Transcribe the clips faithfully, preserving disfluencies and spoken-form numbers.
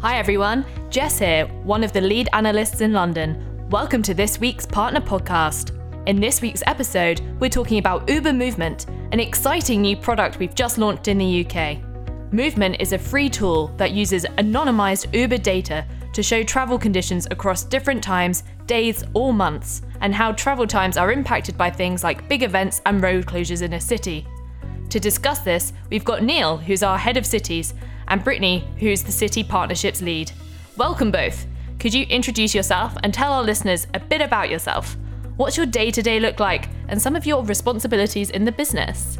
Hi everyone, Jess here, one of the lead analysts in London. Welcome to this week's Partner Podcast. In this week's episode, we're talking about Uber Movement, an exciting new product we've just launched in the U K. Movement is a free tool that uses anonymised Uber data to show travel conditions across different times, days or months, and how travel times are impacted by things like big events and road closures in a city. To discuss this, we've got Neil, who's our head of cities, and Brittany, who's the City Partnerships lead. Welcome both. Could you introduce yourself and tell our listeners a bit about yourself? What's your day-to-day look like and some of your responsibilities in the business?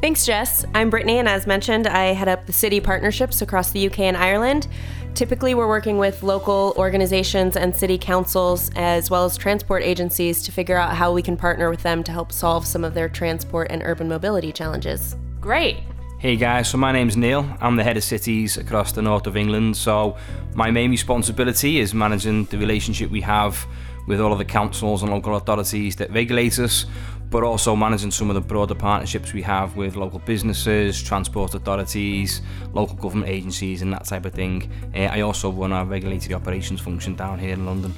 Thanks, Jess. I'm Brittany, and as mentioned, I head up the City Partnerships across the U K and Ireland. Typically, we're working with local organizations and city councils, as well as transport agencies, to figure out how we can partner with them to help solve some of their transport and urban mobility challenges. Great. Hey guys, so my name's Neil. I'm the head of cities across the north of England. So my main responsibility is managing the relationship we have with all of the councils and local authorities that regulate us, but also managing some of the broader partnerships we have with local businesses, transport authorities, local government agencies and that type of thing. Uh, I also run our regulatory operations function down here in London.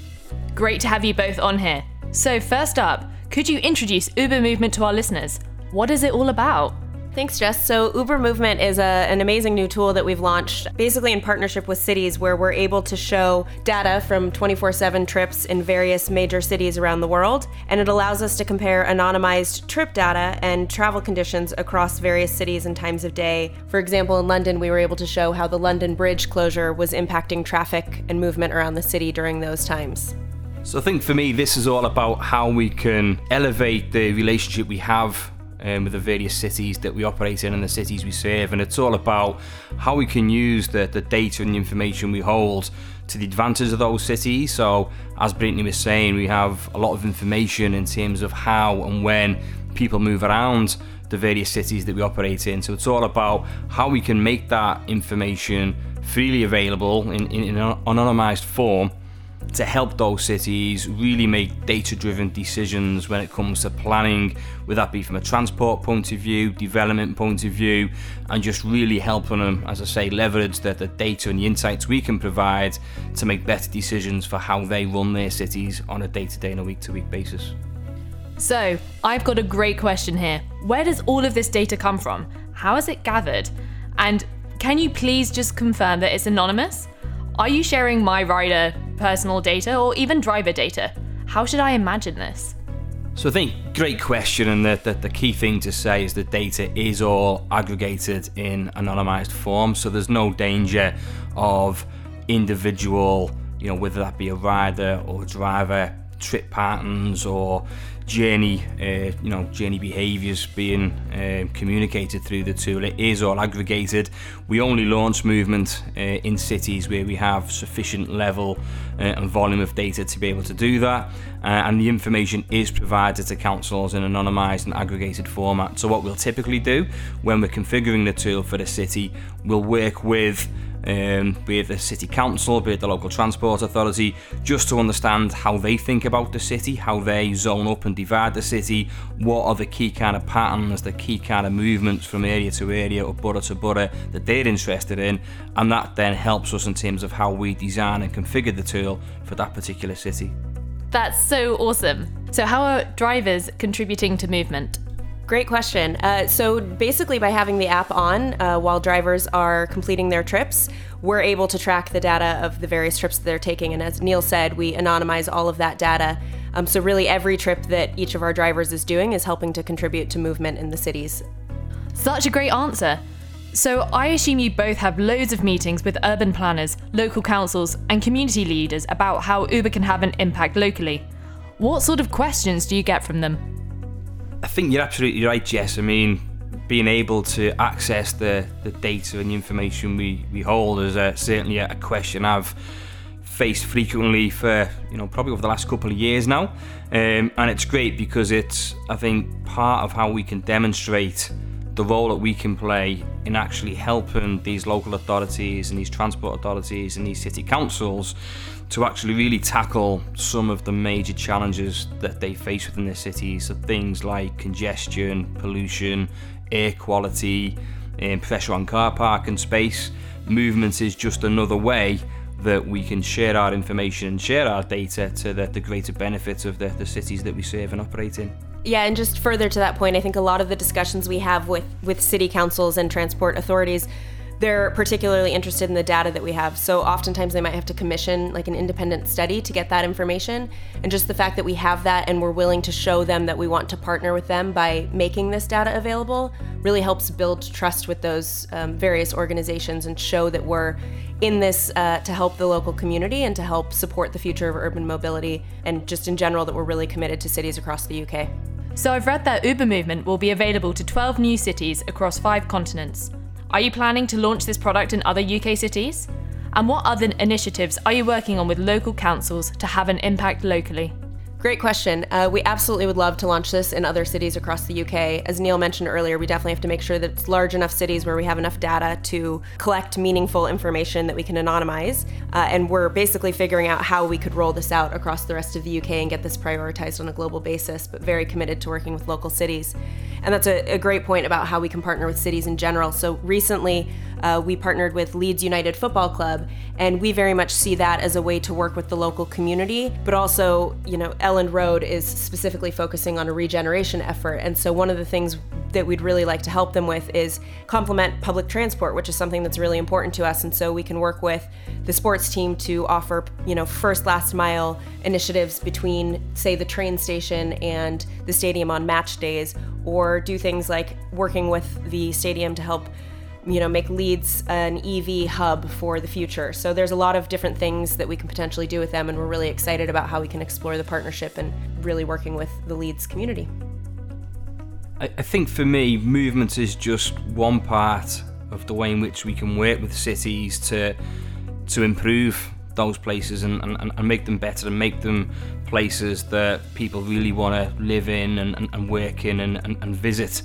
Great to have you both on here. So first up, could you introduce Uber Movement to our listeners? What is it all about? Thanks, Jess. So Uber Movement is a, an amazing new tool that we've launched basically in partnership with cities, where we're able to show data from twenty-four seven trips in various major cities around the world. And it allows us to compare anonymized trip data and travel conditions across various cities and times of day. For example, in London, we were able to show how the London Bridge closure was impacting traffic and movement around the city during those times. So I think for me, this is all about how we can elevate the relationship we have Um, with the various cities that we operate in and the cities we serve, and it's all about how we can use the, the data and the information we hold to the advantage of those cities. So as Brittany was saying, we have a lot of information in terms of how and when people move around the various cities that we operate in. So it's all about how we can make that information freely available in, in, in an anonymized form to help those cities really make data-driven decisions when it comes to planning, whether that be from a transport point of view, development point of view, and just really helping them, as I say, leverage the, the data and the insights we can provide to make better decisions for how they run their cities on a day-to-day and a week-to-week basis. So, I've got a great question here. Where does all of this data come from? How is it gathered? And can you please just confirm that it's anonymous? Are you sharing my rider personal data or even driver data? How should I imagine this? So I think great question, and the, the, the key thing to say is the data is all aggregated in anonymized form, so there's no danger of individual, you know, whether that be a rider or driver, trip patterns or journey, uh, you know, journey behaviours being uh, communicated through the tool. It is all aggregated. We only launch Movement uh, in cities where we have sufficient level uh, and volume of data to be able to do that. Uh, and the information is provided to councils in anonymised and aggregated format. So what we'll typically do when we're configuring the tool for the city, we'll work with Um, be it the city council, be it the local transport authority, just to understand how they think about the city, how they zone up and divide the city, what are the key kind of patterns, the key kind of movements from area to area or borough to borough that they're interested in, and that then helps us in terms of how we design and configure the tool for that particular city. That's so awesome. So how are drivers contributing to Movement? Great question. Uh, so basically, by having the app on uh, while drivers are completing their trips, we're able to track the data of the various trips that they're taking. And as Neil said, we anonymize all of that data. Um, so really every trip that each of our drivers is doing is helping to contribute to movement in the cities. Such a great answer. So I assume you both have loads of meetings with urban planners, local councils and community leaders about how Uber can have an impact locally. What sort of questions do you get from them? I think you're absolutely right, Jess. I mean, being able to access the, the data and the information we, we hold is a, certainly a question I've faced frequently for, you know, probably over the last couple of years now. Um, and it's great because it's, I think, part of how we can demonstrate the role that we can play in actually helping these local authorities and these transport authorities and these city councils to actually really tackle some of the major challenges that they face within their cities. So things like congestion, pollution, air quality, um, pressure on car parking space. Movement is just another way that we can share our information and share our data to the, the greater benefits of the, the cities that we serve and operate in. Yeah, and just further to that point, I think a lot of the discussions we have with, with city councils and transport authorities, they're particularly interested in the data that we have. So oftentimes they might have to commission like an independent study to get that information. And just the fact that we have that and we're willing to show them that we want to partner with them by making this data available really helps build trust with those um, various organizations and show that we're in this uh, to help the local community and to help support the future of urban mobility, and just in general that we're really committed to cities across the U K. So I've read that Uber Movement will be available to twelve new cities across five continents. Are you planning to launch this product in other U K cities? And what other initiatives are you working on with local councils to have an impact locally? Great question. Uh, we absolutely would love to launch this in other cities across the U K. As Neil mentioned earlier, we definitely have to make sure that it's large enough cities where we have enough data to collect meaningful information that we can anonymize. Uh, and we're basically figuring out how we could roll this out across the rest of the U K and get this prioritized on a global basis, but very committed to working with local cities. And that's a, a great point about how we can partner with cities in general. So recently, uh, we partnered with Leeds United Football Club, and we very much see that as a way to work with the local community. But also, you know, Elland Road is specifically focusing on a regeneration effort. And so one of the things that we'd really like to help them with is complement public transport, which is something that's really important to us. And so we can work with the sports team to offer, you know, first last mile initiatives between, say, the train station and the stadium on match days, or do things like working with the stadium to help, you know, make Leeds an E V hub for the future. So there's a lot of different things that we can potentially do with them, and we're really excited about how we can explore the partnership and really working with the Leeds community. I think for me, Movement is just one part of the way in which we can work with cities to to improve those places and, and, and make them better and make them places that people really want to live in and, and, and work in and, and, and visit.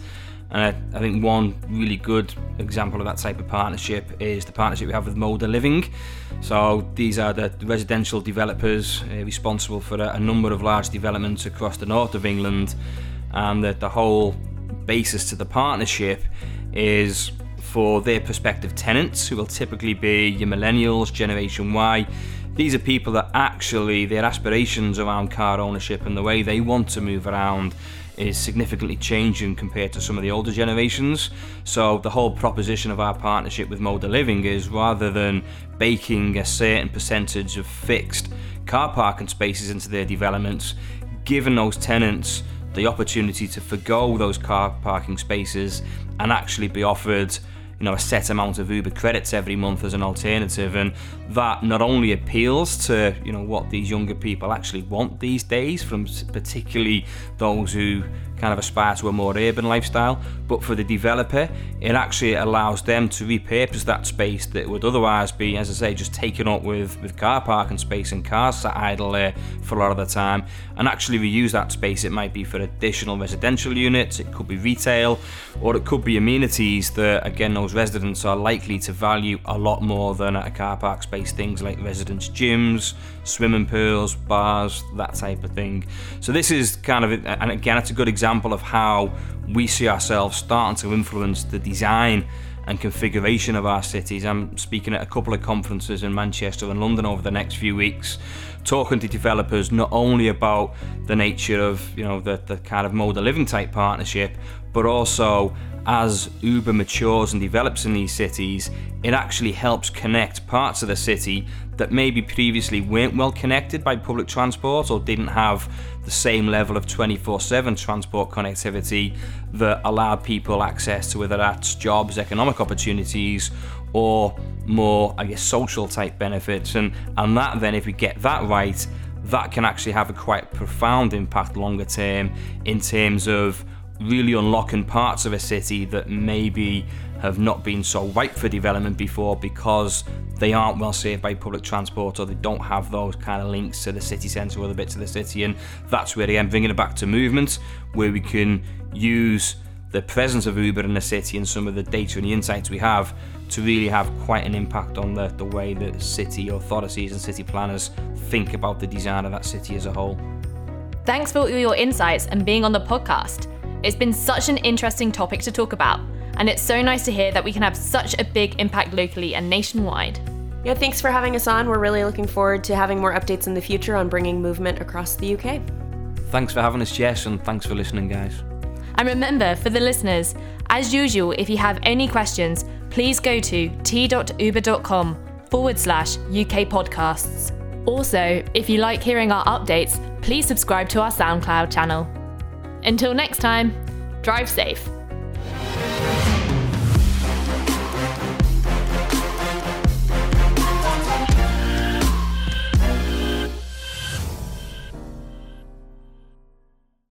And I, I think one really good example of that type of partnership is the partnership we have with Moda Living. So these are the residential developers uh, responsible for a, a number of large developments across the north of England, and that the whole basis to the partnership is for their prospective tenants, who will typically be your millennials, Generation Y. These are people that actually their aspirations around car ownership and the way they want to move around is significantly changing compared to some of the older generations. So the whole proposition of our partnership with Moda Living is, rather than baking a certain percentage of fixed car parking spaces into their developments, giving those tenants the opportunity to forgo those car parking spaces and actually be offered, you know, a set amount of Uber credits every month as an alternative. And that not only appeals to, you know, what these younger people actually want these days, from particularly those who kind of aspire to a more urban lifestyle, but for the developer, it actually allows them to repurpose that space that would otherwise be, as I say, just taken up with, with car parking space and cars sat idle there for a lot of the time, and actually reuse that space. It might be for additional residential units, it could be retail, or it could be amenities that, again, those residents are likely to value a lot more than at a car park space, things like residence gyms, swimming pools, bars, that type of thing. So this is kind of, and again, it's a good example of how we see ourselves starting to influence the design and configuration of our cities. I'm speaking at a couple of conferences in Manchester and London over the next few weeks, talking to developers not only about the nature of, you know, the, the kind of Moda Living type partnership, but also as Uber matures and develops in these cities, it actually helps connect parts of the city that maybe previously weren't well connected by public transport or didn't have the same level of twenty-four seven transport connectivity that allowed people access to, whether that's jobs, economic opportunities, or more, I guess, social type benefits. And, and that then, if we get that right, that can actually have a quite profound impact longer term in terms of really unlocking parts of a city that maybe have not been so ripe for development before because they aren't well served by public transport, or they don't have those kind of links to the city centre or the bits of the city. And that's where, again, bringing it back to Movement, where we can use the presence of Uber in the city and some of the data and the insights we have to really have quite an impact on the, the way that city authorities and city planners think about the design of that city as a whole. Thanks for all your insights and being on the podcast. It's been such an interesting topic to talk about, And it's so nice to hear that we can have such a big impact locally and nationwide. Yeah, thanks for having us on. We're really looking forward to having more updates in the future on bringing movement across the U K. Thanks for having us, Jess, and thanks for listening, guys. And remember, for the listeners, as usual, if you have any questions, please go to t dot uber dot com forward slash UK podcasts. Also, if you like hearing our updates, please subscribe to our SoundCloud channel. Until next time, drive safe.